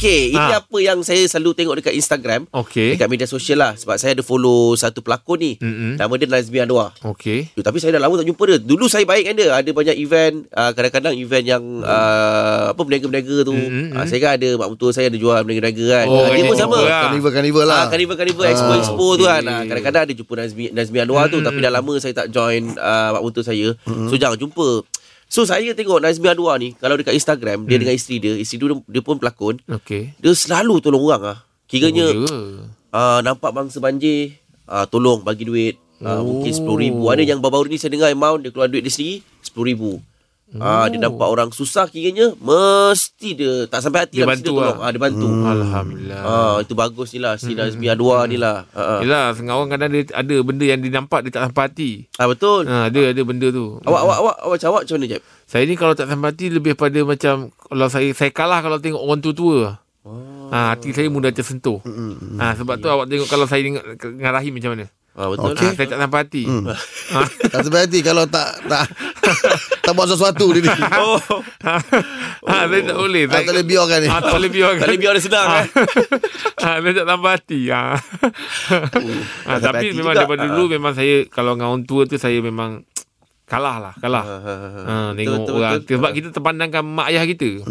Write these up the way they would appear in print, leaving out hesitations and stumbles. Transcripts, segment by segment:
Okey, ini apa yang saya selalu tengok dekat Instagram, dekat media sosial lah. Sebab saya ada follow satu pelakon ni. Nama dia Nazmi Anwar. Okey. Tapi saya dah lama tak jumpa dia. Dulu saya baik kan dia. Ada banyak event, kadang-kadang event yang apa, berniaga-berniaga tu. Saya kan ada mak mentua saya ada jual berniaga-berniaga kan. Dia pun sama. Carnival-carnival lah. Carnival-carnival, expo-expo tu kan. Kadang-kadang ada jumpa Nazmi Anwar tu. Tapi dah lama saya tak join mak mentua saya. So jarang jumpa. So saya tengok Nazmi Anwar ni, kalau dekat Instagram, dia dengan isteri dia pun pelakon. Dia selalu tolong orang lah. Kiranya nampak bangsa banjir, tolong bagi duit, mungkin RM10,000. Ada yang baru-baru ni saya dengar amount, dia keluar duit dia sendiri RM10,000. Dia nampak orang susah, kiranya mesti dia tak sampai hati, dia bantu dia tolong. Dia bantu. Alhamdulillah. Itu bagus ni lah, si Nazmi Anwar ni lah. Yelah, setengah orang kadang dia ada benda yang dia nampak dia tak sampai hati. Betul. Dia ada benda tu. Awak jawab macam mana, Jeb? Saya ni kalau tak sampai hati lebih pada macam, kalau saya kalah kalau tengok orang tua-tua. Hati saya mudah tersentuh. Sebab tu awak tengok kalau saya dengan Rahim macam mana. Betul. Saya tak sampai hati. Tak sampai hati kalau tak buat sesuatu dia ni. Saya tak boleh. Tak boleh biarkan ni. Tak boleh biarkan. Tak boleh biarkan senang. Saya tak sampai hati. Tapi memang daripada dulu memang saya kalau dengan orang tua tu saya memang kalah. Tengok orang sebab kita terpandangkan mak ayah kita.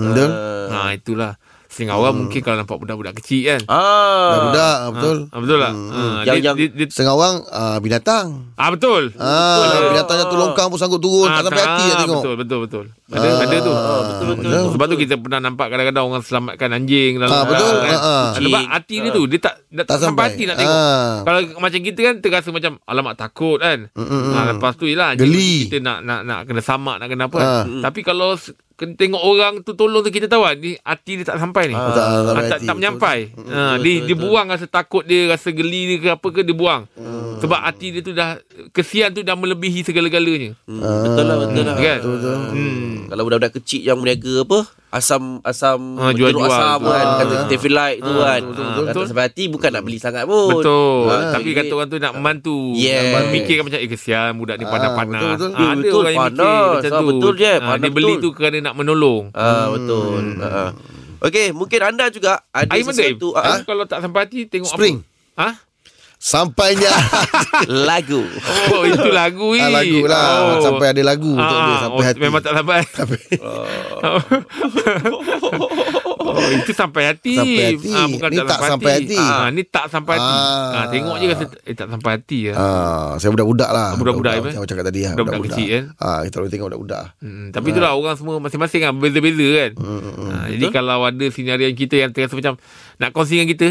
Itulah. Setengah orang mungkin kalau nampak budak-budak kecil kan. Budak-budak, betul. Betul lah. Setengah orang binatang. Betul. Binatang yang tu longkang pun sanggup turun. Tak sampai hati nak tengok. Betul. Ada tu. Betul. Sebab tu kita pernah nampak kadang-kadang orang selamatkan anjing. Betul. Sebab hati dia tu, dia tak sampai hati nak tengok. Kalau macam kita kan terasa macam, alamak takut kan. Lepas tu ialah kita nak kena samak, nak kena apa. Tapi kalau tengok orang tu tolong tu, kita tahu lah ni hati dia tak sampai ni. Tak menyampai. Dia buang rasa takut dia, rasa geli dia ke apa ke, dia buang. Sebab hati dia tu dah, kesian tu dah melebihi segala-galanya. Betul lah kan? Betul. Kalau budak-budak kecil yang berniaga apa, asam jeruk asam kan, kata tefilite tu kan, kata sampai hati, bukan nak beli sangat pun. Betul. Tapi kata orang tu nak membantu. Fikirkan macam kesian budak ni panas-panas. Ada orang yang fikir macam tu. Betul je. Dia beli tu kerana nak menolong. Betul. Okey, mungkin anda juga ada sesuatu. Kalau tak sampai hati tengok Spring. Sampainya lagu. Itu lagu ni. Lagu lah. Sampai ada lagu untuk dia sampai hati. Memang tak sampai. Itu sampai hati. Bukan ni tak sampai hati. Ni tak sampai hati. Tengok je rasa tak sampai hati. Saya budak-budak lah. Budak-budak macam saya cakap tadi. Budak-budak kecil kan. Kita boleh tengok budak-budak. Tapi itulah orang semua masing-masing kan, beza-beza kan. Jadi kalau ada sinarian kita yang terasa macam nak kongsi dengan kita,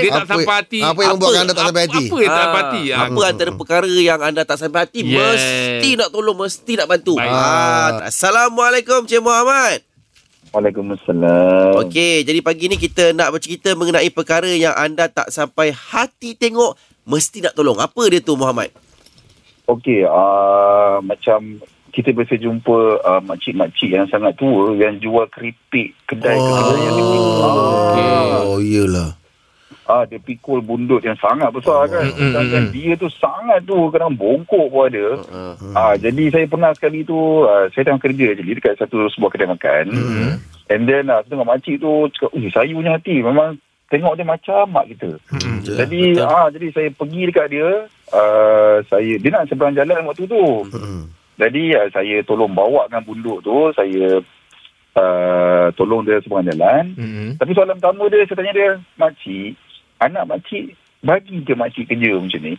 dia tak sampai hati. Apa yang membuatkan anda tak sampai hati? Apa yang tak sampai hati? Apa antara perkara yang anda tak sampai hati? Mesti nak tolong, mesti nak bantu. Assalamualaikum Cik Muhammad. Waalaikumsalam. Okey, jadi pagi ni kita nak bercerita mengenai perkara yang anda tak sampai hati tengok, mesti nak tolong. Apa dia tu, Muhammad? Okey, macam kita biasa jumpa makcik-makcik yang sangat tua yang jual keripik kedai-kedai yang dipikul. Iyalah. Dia pikul bundut yang sangat besar kan. Dan dia tu sangat tu kena bongkok pun ada. Jadi saya pernah sekali tu, saya tengah kerja je dekat sebuah kedai makan. And then aku tengok makcik tu cakap, saya punya hati memang tengok dia macam mak kita. Jadi saya pergi dekat dia, dia nak seberang jalan waktu tu. Jadi saya tolong bawa dengan bunduk tu, saya tolong dia seberang jalan. Tapi soalan pertama dia, saya tanya dia, makcik, anak makcik bagi ke makcik kerja macam ni?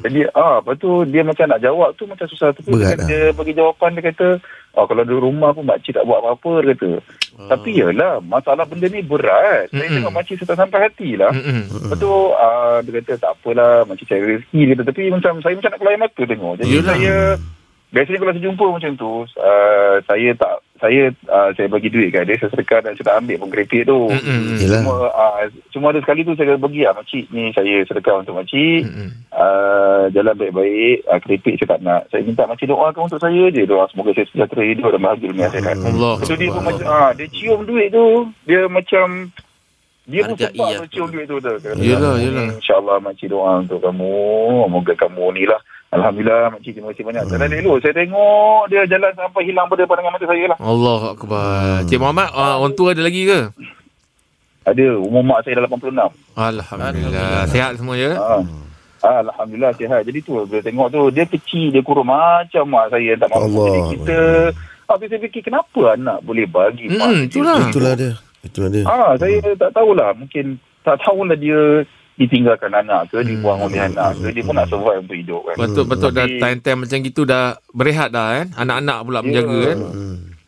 Jadi lepas tu dia macam nak jawab tu macam susah. Tapi dia bagi jawapan, dia kata kalau di rumah pun makcik tak buat apa-apa, dia kata. Tapi yalah, masalah benda ni berat. Saya tengok makcik saya tak sampai hati lah. Lepas tu dia kata tak apalah, makcik cari rezeki, dia kata. Tapi macam saya macam nak keluar mata tengok. Jadi saya biasanya kalau saya jumpa macam tu, saya bagi duit kat dia, saya sedekah dan saya tak ambil pun keripik tu. Cuma ada sekali tu saya bagi, makcik ni saya sedekah untuk makcik, jalan baik-baik, keripik saya tak nak, saya minta makcik doakan untuk saya je, doa semoga saya sejahtera hidup dan bahagia dunia saya kan. So dia pun macam dia cium duit tu, dia macam dia pun sempat cium duit tu. Yelah. InsyaAllah makcik doa untuk kamu, moga kamu ni lah Alhamdulillah makcik, terima kasih banyak. Kerana dulu saya tengok dia jalan sampai hilang pada pandangan mata saya lah. Allah Akbar. Cik Muhammad, orang tua ada lagi ke? Ada. Umur mak saya dah 86. Alhamdulillah. Sihat semua ya? Alhamdulillah sihat. Jadi tu bila tengok tu, dia kecil, dia kurung macam mak saya. Tak mampu jadi kita. Habis saya fikir kenapa anak boleh bagi mak. Itulah dia. Saya tak tahulah. Mungkin tak tahulah dia ditinggalkan anak ke, dibuang oleh anak ke, dia pun nak survive untuk hidup kan. Betul-betul dah time-time macam gitu dah berehat dah kan. Anak-anak pula menjaga kan.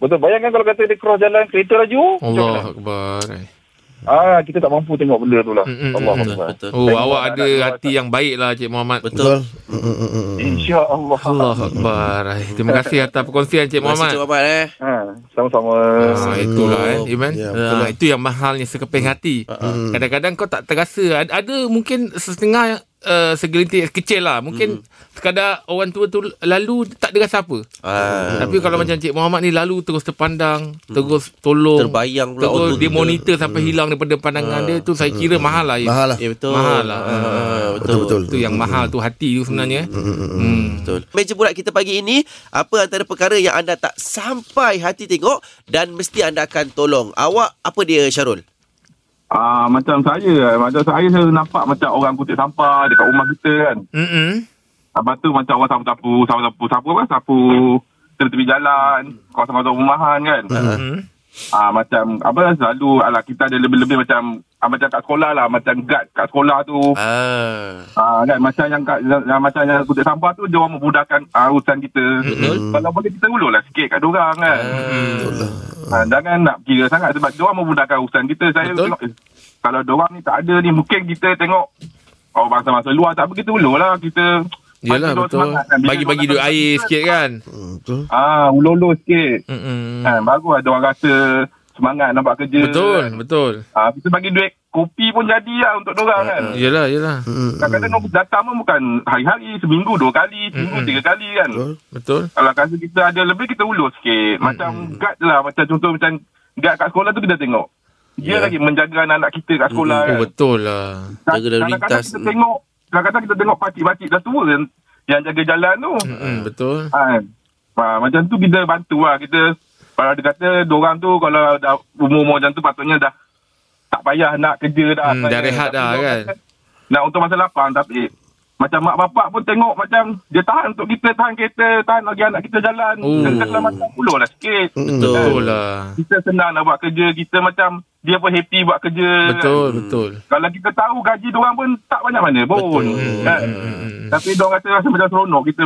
Betul, bayangkan kalau kata dia cross jalan, kereta laju. Allah Akbar. Kita tak mampu tengok benda tu lah. Allah Akbar. Oh, awak ada hati yang baik lah Cik Muhammad. Betul. InsyaAllah. Allah Akbar. Terima kasih atas perkongsian Cik Muhammad. Terima kasih Cik Muhammad. Sama-sama. Itulah Iman. Itu yang mahalnya sekeping hati. Kadang-kadang kau tak terasa. Ada mungkin setengah segelintir kecil lah. Mungkin sekadar orang tua tu lalu tak ada rasa apa. Tapi kalau macam Cik Muhammad ni lalu terus terpandang, terus tolong, terbayang pula, terus dia monitor sampai hilang daripada pandangan dia tu. Saya kira mahal lah. Mahal lah. Betul. Itu yang mahal tu, hati tu sebenarnya. Betul. Meja bulat kita pagi ini, apa antara perkara yang anda tak sampai hati tengok dan mesti anda akan tolong? Awak apa dia, Syarul? Macam saya selalu nampak macam orang kutip sampah dekat rumah kita kan. Lepas tu macam orang sapu tepi jalan, kawasan-kawasan rumahan kan. Macam apa selalu kita ada lebih-lebih macam kat sekolah lah, macam guard kat sekolah tu. Kan macam yang kutip sampah tu, dia orang memudahkan urusan kita. Kalau boleh kita ulurlah sikit kat dorang kan. Betul lah. Jangan nak kira sangat sebab diorang memudahkan urusan kita. Saya tengok, kalau diorang ni tak ada ni, mungkin kita tengok bangsa-bangsa luar tak begitu ulur lah kita. Yelah, betul. Bagi duit air sikit kan. Betul. Ulur-ulur sikit. Baru ada orang rasa semangat nak buat kerja. Betul. Kita bagi duit kopi pun jadi lah untuk diorang kan. Yelah. Kadang-kadang datang pun bukan hari-hari, seminggu 2 kali, seminggu 3 kali kan. Betul. Kalau rasa kita ada lebih, kita ulur sikit. Macam guard lah, macam contoh macam guard kat sekolah tu kita tengok. Dia lagi menjaga anak-anak kita kat sekolah kan. Betul lah. Kadang-kadang kita tengok, pakcik-pakcik dah tua yang jaga jalan tu. Betul. Macam tu kita bantu lah. Kita, kalau dia kata diorang tu kalau dah umur-umur macam tu patutnya dah tak payah nak kerja dah. Dah rehat dah kan. Nak untuk masa lapang. Tapi macam mak bapak pun tengok macam dia tahan untuk kita, tahan kereta, tahan lagi anak kita jalan. Kita macam puluh lah sikit. Betul lah. Kita senang nak buat kerja. Kita macam dia pun happy buat kerja. Betul. Kalau kita tahu gaji diorang pun tak banyak mana pun. Kan? Tapi diorang rasa macam seronok. Kita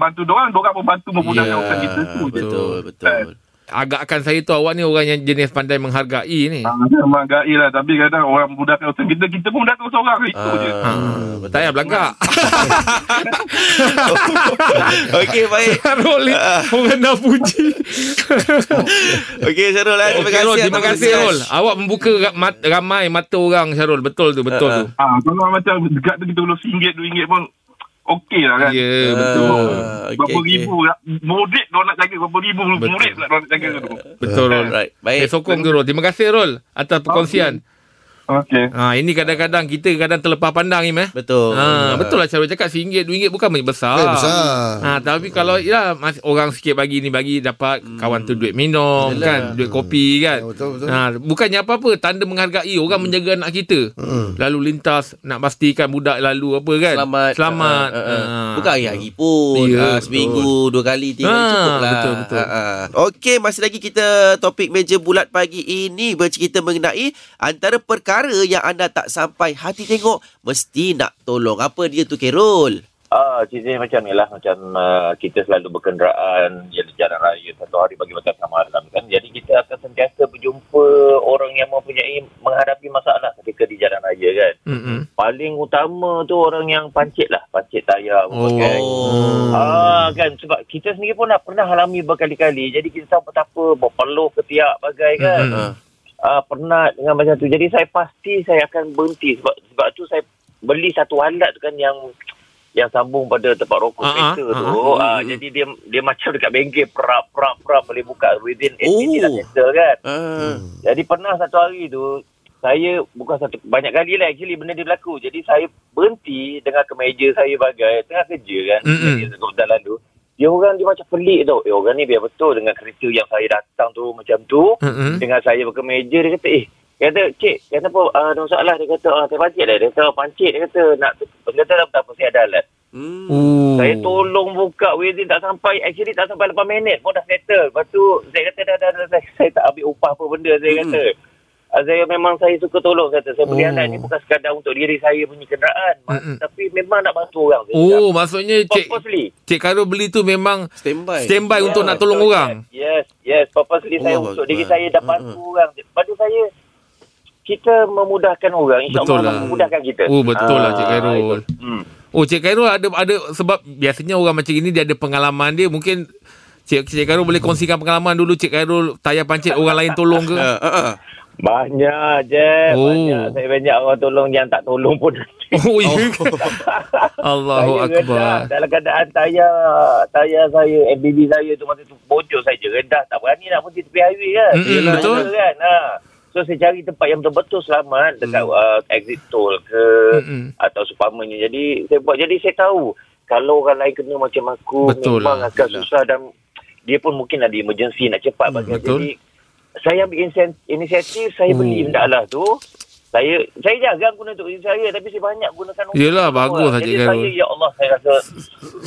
bantu diorang, diorang pun bantu memudahkan urusan kita tu. Betul. Kan? Agakkan saya tu awak ni orang yang jenis pandai menghargai ni. Menghargai lah. Tapi kadang orang mudahkan usaha kita, kita pun mudahkan usaha orang. Itu je. Tak payah belagak. Okey, baik. Syarul ni orang nak puji. Okey, Syarul lah. Terima kasih Syarul. Awak membuka ramai mata orang, Syarul. Betul tu. Kalau macam dekat tu kita ulus RM1, RM2 pun okey lah kan. Ya, betul. Berapa ribu murid diorang nak jaga, berapa ribu murid pula diorang nak jaga tu. Betul, Rol. Right. Baik. Saya sokong tu, Rol. Terima kasih, Rol, atas perkongsian. Okey. Ini kadang-kadang kita terlepas pandang ni meh. Betul. Betul lah cara cakap RM1, RM2 bukan besar. Besar. Tapi kalau orang sikit bagi ni bagi dapat kawan tu duit minum kan, duit kopi kan. Betul. Bukannya apa-apa, tanda menghargai orang menjaga anak kita. Lalu lintas nak pastikan budak lalu apa kan. Selamat. Bukan hari-hari pun. Seminggu 2 kali 3 cukup lah. Betul. Okey, masih lagi kita topik meja bulat pagi ini bercerita mengenai antara perkara yang anda tak sampai hati tengok mesti nak tolong. Apa dia tu, Kerol? Jenis macam ni lah. Macam kita selalu berkenderaan di jalan raya, satu hari bagi makan sama malam kan. Jadi kita akan sentiasa berjumpa orang yang mempunyai menghadapi masalah ketika di jalan raya kan. Paling utama tu orang yang pancit lah, pancit tayar. Kan sebab kita sendiri pun pernah alami berkali-kali. Jadi kita tahu betapa berpeluh ketiak bagai kan. Penat dengan macam tu. Jadi saya pasti saya akan berhenti. Sebab tu saya beli satu alat tu kan, yang sambung pada tempat rokok kereta tu. Jadi dia macam dekat bengkel, prap boleh buka within 18 meter kan. Jadi pernah satu hari tu saya bukan satu, banyak kali lah actually benda dia berlaku. Jadi saya berhenti dengan kemeja saya bagai tengah kerja kan, dalam tu dia orang dia macam pelik tau. Eh orang ni biar betul dengan kereta yang saya datang tu macam tu, dengan saya berkemeja. Dia kata cik, kenapa ada masalah? Dia kata saya pancit lah. Dia kata pancit, dia kata nak, dia kata tak apa, saya adalat. Saya tolong buka waiting, tak sampai, actually tak sampai 8 minit pun dah settle. Lepas tu saya kata dah saya tak ambil upah apa benda. Saya kata saya memang saya suka tolong, kata saya berkhianat ni bukan sekadar untuk diri saya punya kenderaan, tapi memang nak bantu orang. Maksudnya Cik Khairul beli tu memang standby untuk nak tolong orang. Yes, purposely saya untuk diri saya dah bantu orang. Pada saya kita memudahkan orang, insya-Allah orang memudahkan kita. Betul lah Cik Khairul. Cik Khairul ada sebab biasanya orang macam ini dia ada pengalaman dia. Mungkin Cik Khairul boleh kongsikan pengalaman dulu Cik Khairul tayar pancit orang lain tolong ke? Banyak je. Saya banyak orang tolong yang tak tolong pun. Allahu akbar. Dalam keadaan tayar saya, MBB saya tu masa tu bocor saja, rendah, tak berani nak pergi tepi highway kan. Betul kan. So saya cari tempat yang betul-betul selamat dekat exit tol ke atau seumpamanya. Jadi saya buat, jadi saya tahu kalau orang lain kena macam aku betul memang lah, agak susah dan dia pun mungkin ada emergency nak cepat bagi. Jadi saya ambil inisiatif, saya beli benda lah tu. Saya jarang guna untuk diri saya, tapi saya banyak gunakan untuk. Yelah, bagus lah Cik Khairul. Ya Allah, saya rasa.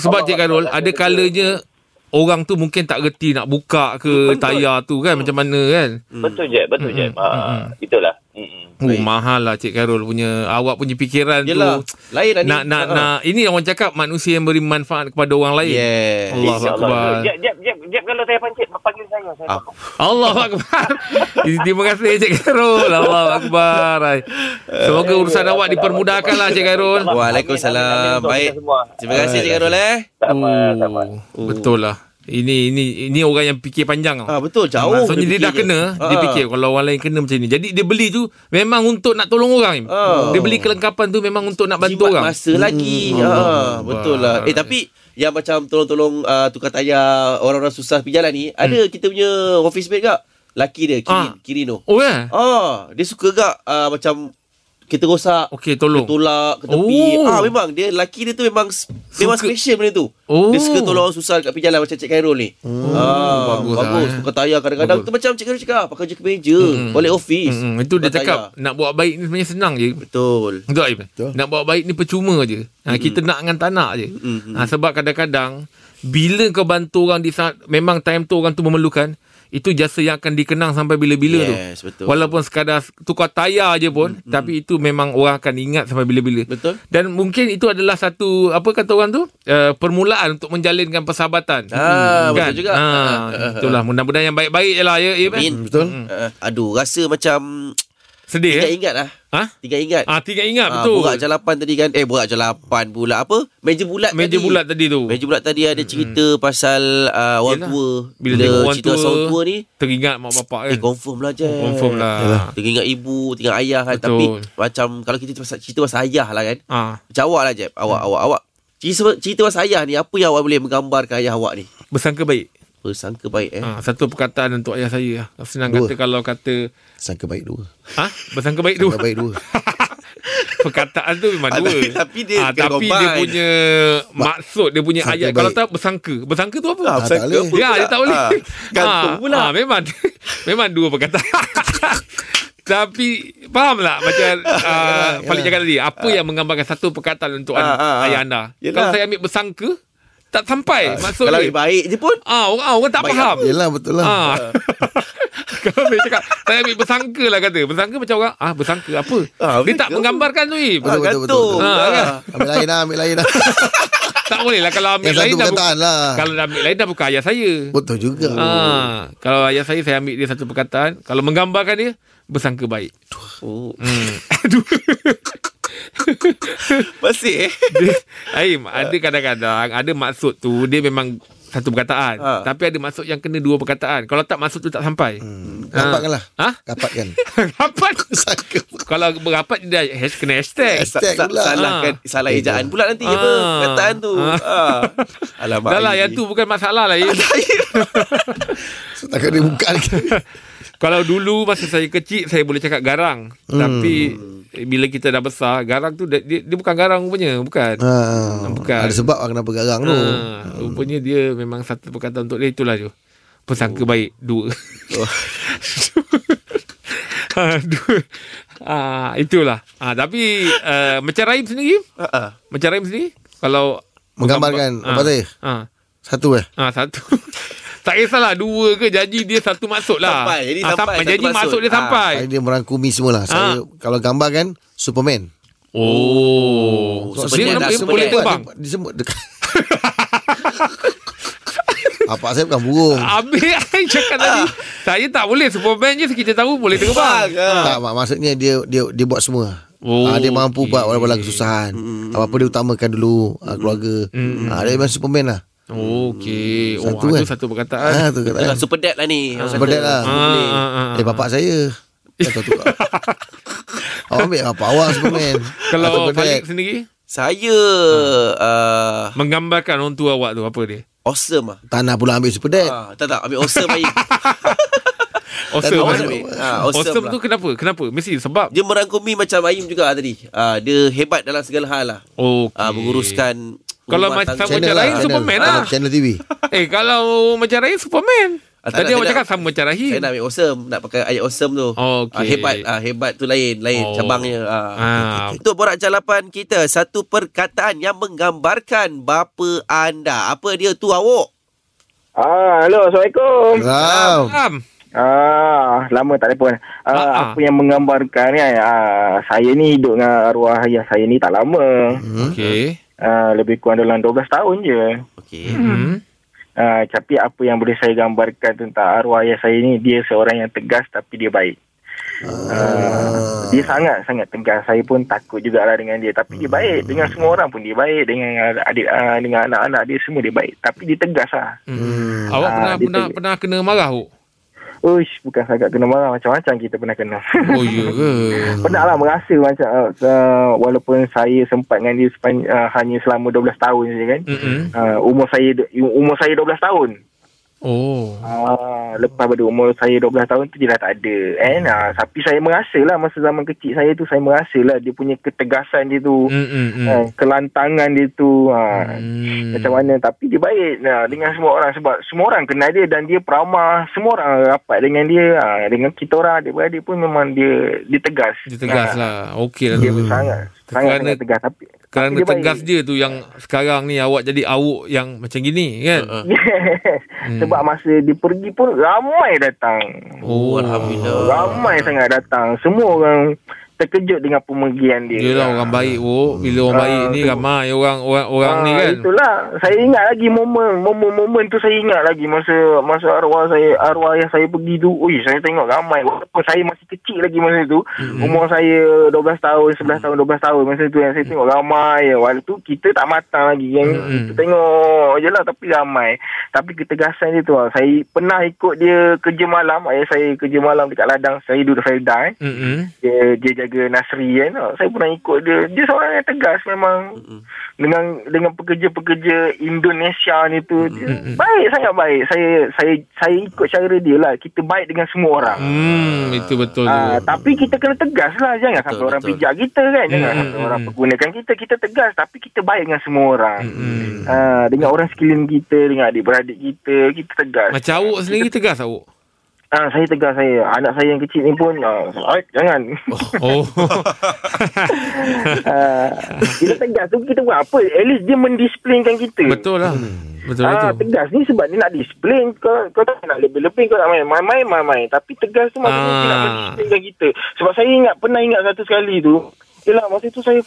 Sebab Cik Khairul, ada kalanya orang tu mungkin tak reti nak buka ke tayar tu kan, macam mana kan. Betul je. Itulah. Mahal lah Cik Khairul punya, awak punya fikiran. Yelah, tu lain nak ini orang cakap manusia yang beri manfaat kepada orang lain. Allahu akbar. Jap kalau saya pancit panggil saya. Allahu akbar. Terima kasih Cik Khairul. Allahu akbar. Semoga urusan awak dipermudahkanlah Cik Khairul. Waalaikumsalam. Baik. Terima kasih Cik Khairul Sama. Betul lah. Ini orang yang fikir panjang. Betul, jauh. Maksudnya dia dah kena, dia fikir kalau orang lain kena macam ni. Jadi dia beli tu memang untuk nak tolong orang. Dia beli kelengkapan tu memang untuk nak bantu jimat orang. Masa lagi. Betul lah. Tapi yang macam tolong-tolong tukar tayar orang-orang susah pergi jalan ni, ada kita punya office mate gak. Laki dia, Kirino. Dia suka gak macam kita rosak, ketolak ke tepi. Memang dia, laki dia tu memang special benda tu. Dia suka tolong orang susah kat pinggir jalan macam Cik Khairul ni. Bagus. Bukan tayar kadang-kadang tu macam Cik Khairul cakap, pakai je kemeja, balik office. Itu dia cakap nak buat baik ni sebenarnya senang je. Betul. Nak buat baik ni percuma je. Kita nak dengan tak nak je. Sebab kadang-kadang bila kau bantu orang di saat memang time tu orang tu memerlukan, itu jasa yang akan dikenang sampai bila-bila tu. Betul. Walaupun sekadar tukar tayar je pun, tapi itu memang orang akan ingat sampai bila-bila. Betul. Dan mungkin itu adalah satu, apa kata orang tu, permulaan untuk menjalinkan persahabatan. Betul kan? Juga. Itulah, mudah-mudahan yang baik-baik je lah. Ya, Min, betul. Aduh, rasa macam sedih. Tiga ingat betul. Borak jalapan tadi kan. Borak jalapan pula apa? Meja bulat tadi tu. Meja bulat tadi ada cerita pasal orang tua. Bila tengok orang tua, pasal tua ni teringat mak bapak kan. Confirm lah. Teringat ibu, teringat ayah kan. Tapi macam kalau kita cerita pasal ayah lah kan. Macam awak lah Jeb. Awak. Cerita pasal ayah ni, apa yang awak boleh menggambarkan ayah awak ni? Bersangka baik. Satu perkataan untuk ayah saya. Senang dua. Kata kalau kata sangka baik dua. Bersangka baik dua. Perkataan tu memang dua. Tapi dia punya maksud, dia punya ayat baik. Kalau tak bersangka tu apa? Dia tak boleh. Gantung pula. Memang dua perkataan. Tapi faham lah macam Falik cakap tadi, apa yang menggambarkan satu perkataan untuk ayah anda? Kalau saya ambil bersangka tak sampai maksud kalau dia. Kalau baik je pun orang tak faham. Yelah, betul lah. Kalau dia cakap saya ambil bersangka lah, kata bersangka macam orang bersangka apa? Dia tak menggambarkan tu. Betul. Kan? Ambil lain lah. Tak boleh lah kalau ambil lain dah lah. Kalau ambil lain dah bukan ayah saya. Betul juga. Kalau ayah saya ambil dia satu perkataan, kalau menggambarkan dia bersangka baik. Aduh. Masih ada kadang-kadang ada maksud tu dia memang satu perkataan, tapi ada maksud yang kena dua perkataan. Kalau tak maksud tu tak sampai. Rapatkan. Rapat. Kalau berapat dia kena hashtag pula. Salah ejaan pula nanti apa perkataan tu. Alamak. Dah lah, yang tu bukan masalah lah. Takkan dia buka lagi. Kalau dulu masa saya kecil, saya boleh cakap garang. Tapi bila kita dah besar, garang tu dia bukan garang rupanya. Bukan, bukan. Ada sebab kenapa garang tu. Rupanya dia memang satu perkataan untuk dia. Itulah tu pesangka baik. Dua. Itulah. Tapi macam Rahim sendiri, macam Rahim sendiri, kalau menggambarkan apa satu satu. Tak kisahlah dua ke, jadi dia satu masuk lah. Jadi masuk dia sampai. Dia merangkumi semualah. Saya kalau gambarkan Superman. Oh, Superman dia boleh terbang. Apa saya bukan burung. Habis saya cakap tadi, saya tak boleh. Superman je kita tahu boleh terbang. Tak, maksudnya dia buat semua. Dia mampu buat walaupun kesusahan. Apa-apa dia utamakan dulu keluarga. Dia memang Superman lah. Okey. Itu satu perkataan. Super dad lah ni. Super dad lah. Dia bapak saya. Awak ambil apa awak Superman. Kalau Falik sendiri, saya menggambarkan orang tua awak tu apa dia? Awesome lah. Tak nak pula ambil super dad. Tak ambil awesome lagi. Awesome. Awesome tu kenapa? Mesti sebab dia merangkumi macam Aim juga tadi. Dia hebat dalam segala hal lah. Menguruskan. Kalau macam Rahim, Superman lah. Channel TV. Kalau macam Rahim, Superman. Tadi awak cakap sama macam Rahim. Saya nak ambil awesome. Nak pakai ayat awesome tu. Hebat. Hebat tu lain. Cabangnya. Untuk borak jalapan kita, satu perkataan yang menggambarkan bapa anda. Apa dia tu, awak? Hello, Assalamualaikum. Salam. Lama tak telefon. Apa yang menggambarkan kan, saya ni hidup dengan arwah ayah saya ni tak lama. Okey. Lebih kurang dalam 12 tahun je. Okey. Tapi apa yang boleh saya gambarkan tentang arwah ayah saya ni, dia seorang yang tegas tapi dia baik. Dia sangat-sangat tegas. Saya pun takut jugalah dengan dia. Tapi dia baik. Dengan semua orang pun dia baik. Dengan adik, dengan anak-anak dia semua dia baik. Tapi dia tegas lah. Awak pernah kena marah kok? Uish, bukan sangat kena marah. Macam-macam kita pernah kena. Oh, ya ke? Pernah lah merasa macam walaupun saya sempat dengan dia hanya selama 12 tahun je kan. Umur saya 12 tahun. Lepas pada umur saya 12 tahun tu dia dah tak ada. Tapi saya merasa lah masa zaman kecil saya tu, saya merasa lah dia punya ketegasan dia tu, kelantangan dia tu, macam mana. Tapi dia baik dengan semua orang. Sebab semua orang kenal dia dan dia peramah. Semua orang rapat dengan dia. Dengan kita orang adik-beradik pun memang dia tegas. Dia tegas lah. Okey lah. Dia sangat tegas. Tapi kerana tegas dia tu yang sekarang ni awak jadi awuk yang macam gini kan. Sebab masa dia pergi pun ramai datang. Alhamdulillah. Ramai sangat datang. Semua orang terkejut dengan pemergian dia. Yelah, orang baik bila orang baik ni ramai orang ni kan. Itulah. Saya ingat lagi momen tu, saya ingat lagi masa arwah ayah saya pergi tu. Oi, saya tengok ramai. Walaupun saya masih kecil lagi masa tu. Umur saya 11 tahun masa tu yang saya tengok ramai. Waktu tu kita tak matang lagi yang kita tengok je lah, tapi ramai. Tapi ketegasan dia tu, saya pernah ikut dia kerja malam. Ayah saya kerja malam dekat ladang. Saya duduk Felda. Dia jaga Nasri kan. Saya pernah ikut dia. Dia seorang yang tegas memang. Dengan pekerja-pekerja Indonesia ni tu, dia baik, sangat baik. Saya ikut cara dia lah. Kita baik dengan semua orang. Itu betul. Tapi kita kena tegas lah. Jangan sampai orang pijak kita kan. Jangan sampai orang pergunakan kita. Kita tegas tapi kita baik dengan semua orang. Dengan orang sekeliling kita, dengan adik-beradik kita, kita tegas. Macam awak sendiri tegas awak? Saya tegas saya. Anak saya yang kecil ni pun jangan. Kita tegas tu kita buat apa? At least dia mendisiplinkan kita. Betul lah. Tegas ni sebab dia nak disiplin. Kau tak nak lebih-lebih. Kau nak main-main. Tapi tegas tu maksudnya dia nak mendisiplinkan kita. Sebab saya pernah ingat satu sekali tu. Yelah, masa tu saya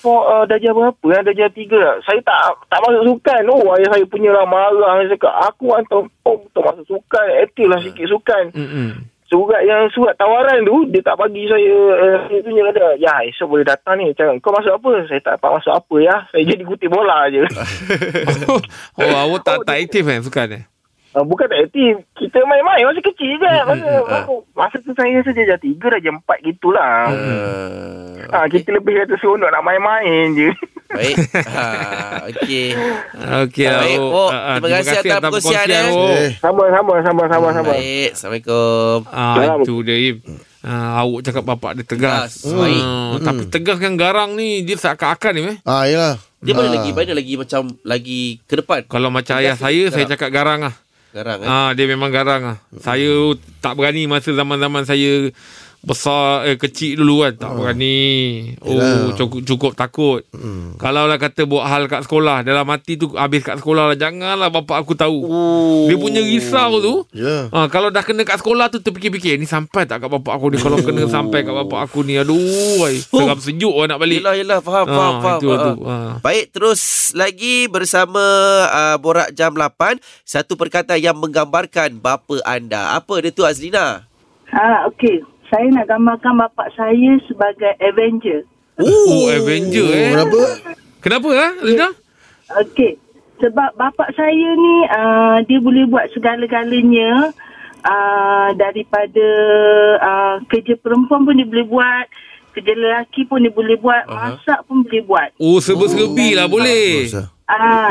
darjah berapa? Darjah 3 lah. Saya tak masuk sukan. Ayah saya punya lah marah. Saya cakap, aku hantar untuk masuk sukan. Aktif lah sikit sukan. Surat tawaran tu, dia tak bagi saya. Saya punya ada. Ya, esok boleh datang ni. Cakap, kau masuk apa? Saya tak dapat masuk apa ya. Saya jadi kutip bola je. Awak tak aktif kan sukan ni? Bukan tak aktif. Kita main-main masa kecil je. Masa tu saya rasa dia dah 3 dah je 4 gitulah. Kita lebih kata seronok nak main-main je. Baik. Okey. Okey. Terima kasih atas perkongsian dia. Sama-sama. Baik. Assalamualaikum. Itu dia. Awak cakap bapak dia tegas. Tapi tegas kan garang ni dia seakan-akan ni. Yalah. Dia mana lagi macam lagi ke depan. Kalau macam ayah saya cakap garang lah. Garang, dia memang garang lah. Saya tak berani masa zaman-zaman saya besar kecil dulu kan. Tak berani. Cukup takut. Kalau lah kata buat hal kat sekolah, dalam hati tu habis kat sekolah lah, janganlah bapak aku tahu. Dia punya risau tu kalau dah kena kat sekolah tu terfikir-fikir, ni sampai tak kat bapak aku ni. Kalau kena sampai kat bapak aku ni, aduh, seram sejuk nak balik. Yelah faham. Baik, terus lagi bersama Borak Jam 8. Satu perkataan yang menggambarkan bapa anda. Apa dia tu, Azlina? Okey, saya nak gambarkan bapak saya sebagai Avenger. Avenger Kenapa Lina? Okey, sebab bapak saya ni dia boleh buat segala-galanya. Daripada kerja perempuan pun dia boleh buat, kerja lelaki pun dia boleh buat, masak pun boleh buat. Serba-serbi lah boleh.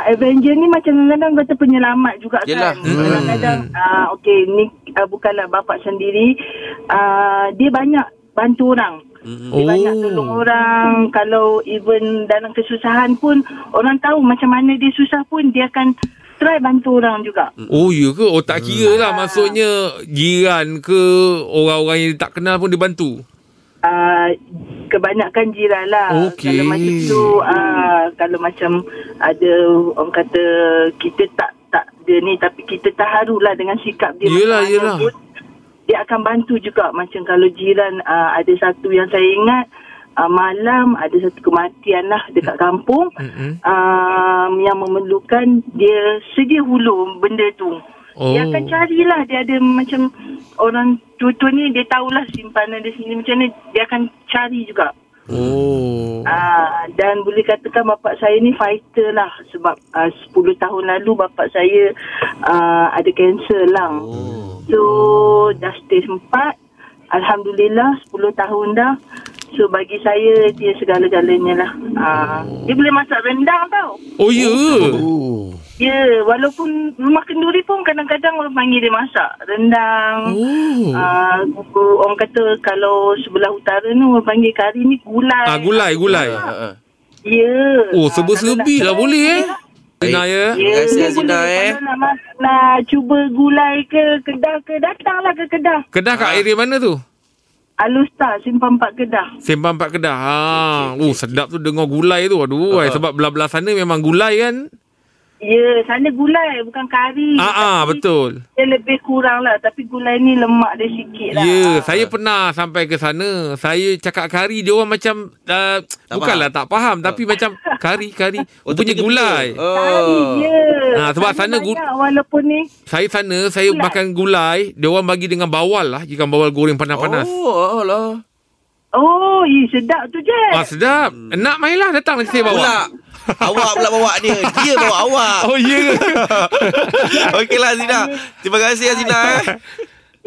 Avenger ni macam kadang-kadang kata penyelamat juga. Yelah. Kan kadang-kadang okey ni bukanlah bapak sendiri, dia banyak bantu orang. Dia banyak tolong orang. Kalau even dalam kesusahan pun, orang tahu macam mana dia susah pun dia akan try bantu orang juga. Ya ke? Tak kira lah maksudnya jiran ke orang-orang yang tak kenal pun dia bantu. Kebanyakan jiran lah. Okay. Kalau macam tu, kalau macam ada orang kata kita tak dia ni, tapi kita terharu lah dengan sikap dia. Yelah. Pun, dia akan bantu juga. Macam kalau jiran, ada satu yang saya ingat, malam ada satu kematian lah dekat kampung, yang memerlukan dia sedia hulu benda tu. Dia akan carilah. Dia ada macam orang tutu ni, dia tahulah simpanan dia sendiri macam ni, dia akan cari juga. Dan boleh katakan bapak saya ni fighter lah. Sebab 10 tahun lalu bapak saya ada kanser lang. So dah stage 4, Alhamdulillah 10 tahun dah. So bagi saya dia segala-galanya lah. Dia boleh masak rendang tau. Walaupun rumah kenduri pun kadang-kadang orang panggil dia masak rendang. Orang kata kalau sebelah utara ni orang panggil kari ni gulai. Gulai. Serba-serbi lah boleh Zina ya. Terima kasih Zina. Nak cuba gulai ke Kedah ke, datanglah ke Kedah. Kedah kat area mana tu? Alustar, Simpang 4 Kedah. Simpang 4 Kedah. Sedap tu dengar gulai tu. Aduh, sebab belah-belah sana memang gulai kan? Ya, sana gulai bukan kari. Betul. Dia lebih kurang lah, tapi gulai ni lemak dia sikit lah. Ya, saya pernah sampai ke sana. Saya cakap kari, dia orang macam bukanlah tak faham, tapi macam kari. Punya gulai. Kari je. Sebab sana walaupun ni saya makan gulai, dia orang bagi dengan bawal lah, ikan bawal goreng panas-panas. Alah. Sedap tu je. Sedap. Nak mainlah datang nanti saya bawa. Awak pula bawa dia. Dia bawa awak. Okeylah Zina. Terima kasih Zina.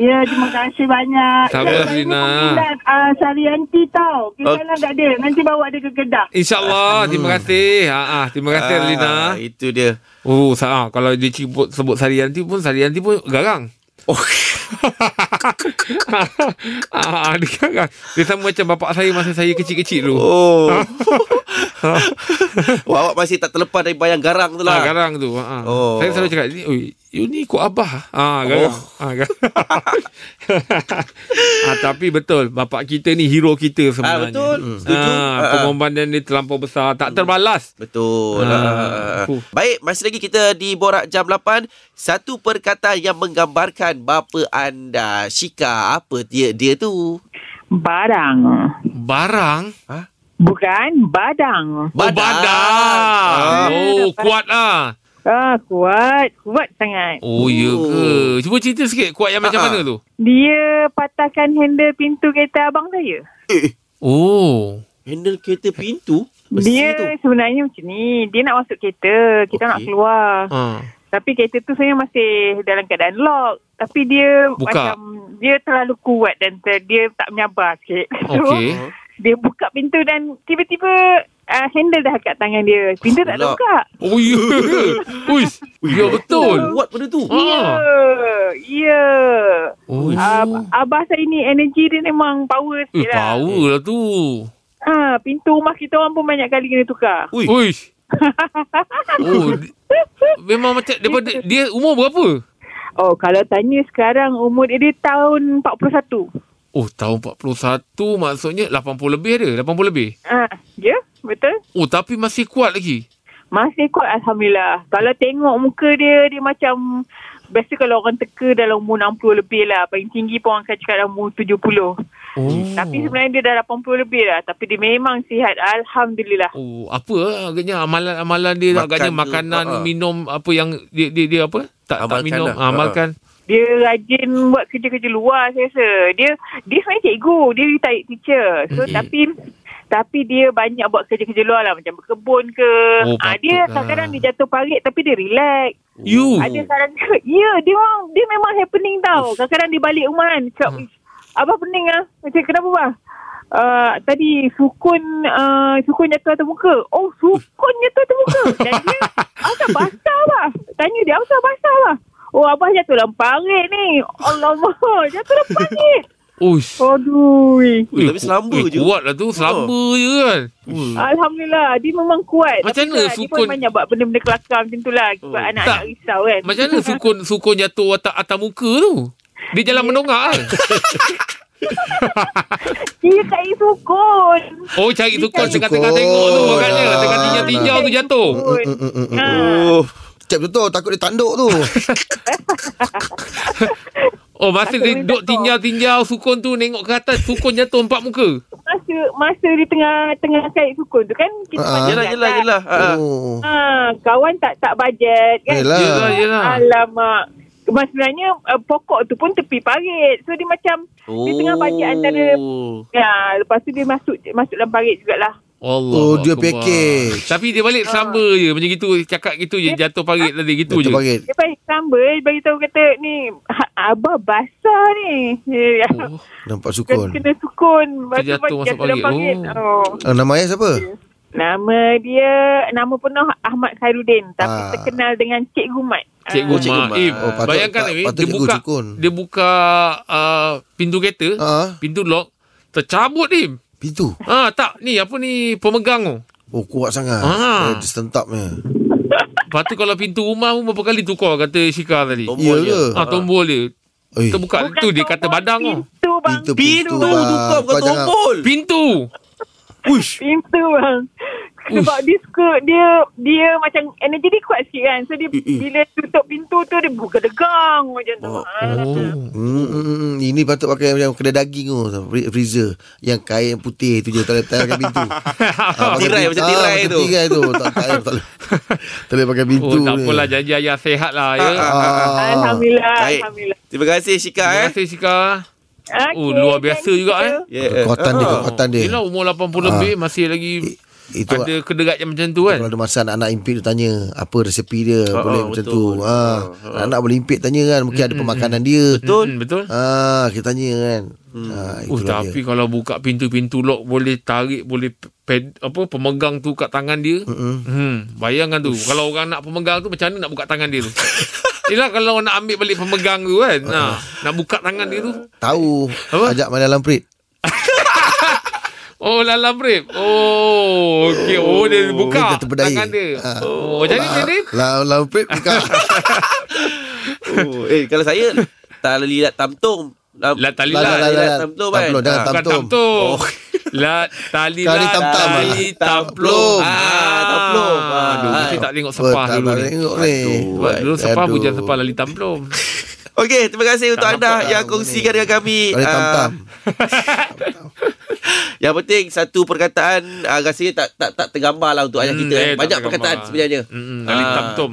Terima kasih banyak. Sabar Zina. Sarianti tau. Kita nak kat dia. Nanti bawa dia ke Kedah. InsyaAllah. Terima kasih. Terima kasih Zina. Itu dia. Kalau dia sebut Sarianti pun garang. Dia sama macam bapak saya masa saya kecil-kecil dulu. Awak masih tak terlepas dari bayang garang tu lah. Garang tu. Saya selalu cakap, you ni ikut abah. Garang. Tapi betul, bapak kita ni hero kita sebenarnya. Betul. Pengorbanan dia terlampau besar, tak terbalas. Betul. Baik, masih lagi kita di Borak Jam 8. Satu perkataan yang menggambarkan bapa anda, Syika, apa dia tu? Barang? Bukan, badang. Badang. Kuat lah. Kuat sangat. Ya ke? Cuba cerita sikit kuat yang macam mana tu? Dia patahkan handle pintu kereta abang saya. Handle kereta pintu? Dia sebenarnya macam ni, dia nak masuk kereta, kita nak keluar. Tapi kereta tu saya masih dalam keadaan lock. Tapi dia buka. Macam dia terlalu kuat dan dia tak menyabar sikit. So okay, dia buka pintu dan tiba-tiba handle dah kat tangan dia. Pintu tak ada buka. Oh ya. Uish. Ya betul. Buat benda tu. Ya. Abah saya ni energi dia memang power sikit lah. Power lah tu. Pintu rumah kita orang pun banyak kali kena tukar. Uish. Oh, memang macam daripada dia umur berapa? Oh, kalau tanya sekarang umur dia tahun 41. Oh, tahun 41 maksudnya 80 lebih ada, 80 lebih. Ya, betul. Oh, tapi masih kuat lagi. Masih kuat, alhamdulillah. Kalau tengok muka dia, dia macam biasa kalau orang teka dalam umur 60 lebih lah. Paling tinggi pun orang akan cakap dalam umur 70. Tapi sebenarnya dia dah 80 lebih lah. Tapi dia memang sihat, alhamdulillah. Apa agaknya amalan-amalan dia? Makan agaknya dia, makanan, minum, apa yang dia apa? Tak minum, amalkan. Dia rajin buat kerja-kerja luar, saya rasa. Dia sebenarnya cikgu. Dia retired teacher. So tapi dia banyak buat kerja-kerja luar lah. Macam berkebun ke. Dia kadang-kadang dia jatuh parit tapi dia relax. Ada kadang-kadang dia memang happening tau. Kadang-kadang dia balik rumah kan, cakap, Abah pening lah. Macam kenapa Abah? Tadi sukun jatuh atas muka. Oh, sukun jatuh atas muka. Dan dia asal basah Abah. Tanya dia asal basah Abah. Oh, Abah jatuh dalam parit ni. Alamak, jatuh dalam parit. Uish. Aduh. Tapi selamba je. Kuat lah tu. Selamba je kan. Alhamdulillah. Dia memang kuat. Macam mana sukun? Dia pun banyak buat benda-benda kelakar macam tu lah. Sebab anak-anak risau kan. Macam mana sukun jatuh atas muka tu? Dia jalan mendongak kan? Dia cari sukun. Oh, cari sukun. Tengah-tengah tengok tu. Tengah tinjau-tinjau tu jatuh. Cep tu takut dia tanduk tu. Oh, masa dia duduk tinjau-tinjau sukun tu, nengok ke atas, sukun jatuh empat muka. Masa dia tengah kait sukun tu kan, kita pandang kat atas. Yelah. Kawan tak bajet kan. Yelah. Alamak. Maksudnya pokok tu pun tepi parit. So dia macam dia tengah bajet antara. Lepas tu dia masuk dalam parit jugalah. Allah, dia package. Tapi dia balik selamba je. Macam gitu. Cakap gitu je. Jatuh parit tadi. Gitu jatuh je parit. Dia balik selamba. Dia beritahu kata, ni Abah basah ni. Nampak sukun. Kena sukun. Jatuh masuk parit. Nama ayah siapa? Nama penuh Ahmad Khairuddin. Tapi terkenal dengan Cik Gumat. Cik Gumat. Bayangkan dia buka pintu kereta. Pintu lock. Tercabut ni pintu. Tak. Ni apa ni pemegang tu. Oh, kuat sangat. Dia sentapnya. Lepas tu kalau pintu rumah pun berapa kali tukar kata Syika tadi. Tombol dia. Tombol dia. Terbuka tu dia kata badang tu. Pintu buka bukan tombol. Pintu. Uish. Pintu bang. Sebab dia suka dia macam energi dia kuat sikit kan. So dia bila tutup pintu tu dia buka degang macam tu. Ini patut pakai macam kedai daging tu, freezer yang kain putih tu je tarik pintu. Tirai macam tirai tu. Tirai tu tak boleh pakai pintu. Tak apalah, janji ayah sihatlah ya. Alhamdulillah. Terima kasih Syika. Terima kasih Syika. Luar biasa juga kekuatan dia. Yelah, umur 80 lebih masih lagi itu ada kedegat yang macam tu kan. Kalau ada masa anak-anak impit tu tanya apa resepi dia, boleh macam tu. Anak boleh impit tanya kan, mungkin ada pemakanan dia. Betul. Kita tanya kan. Tapi dia, kalau buka pintu-pintu lock, boleh tarik, boleh pemegang tu kat tangan dia. Bayangkan tu. Kalau orang nak pemegang tu macam mana nak buka tangan dia tu? Yelah, kalau nak ambil balik pemegang tu kan. Nak buka tangan dia tu. Tahu. Apa? Ajak main dalam prit. Oh, lalam rib. Oh, okey. Oh, dia buka tangan dia. Jadi lalam rib buka. Kalau saya talilat tamtum. Talilat tamtum kan. Bukan tamtum. Talilat tamtum. Tamtum. Aduh, saya tak tengok sepah dulu ni. Dulu sepah bukan sepah lalit tamtum. Okey, terima kasih untuk anda yang kongsikan dengan kami. Yang penting satu perkataan rasanya tak tergambar lah untuk ayah kita. Banyak perkataan sebenarnya. Alim tamtum.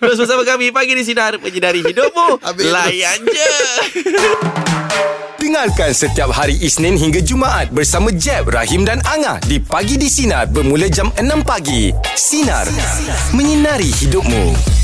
Terus bersama kami pagi di Sinar Menyinari Hidupmu. Layan je. Dengarkan setiap hari Isnin hingga Jumaat bersama Jeb, Rahim dan Angah di Pagi di Sinar bermula jam 6 pagi. Sinar Menyinari Hidupmu.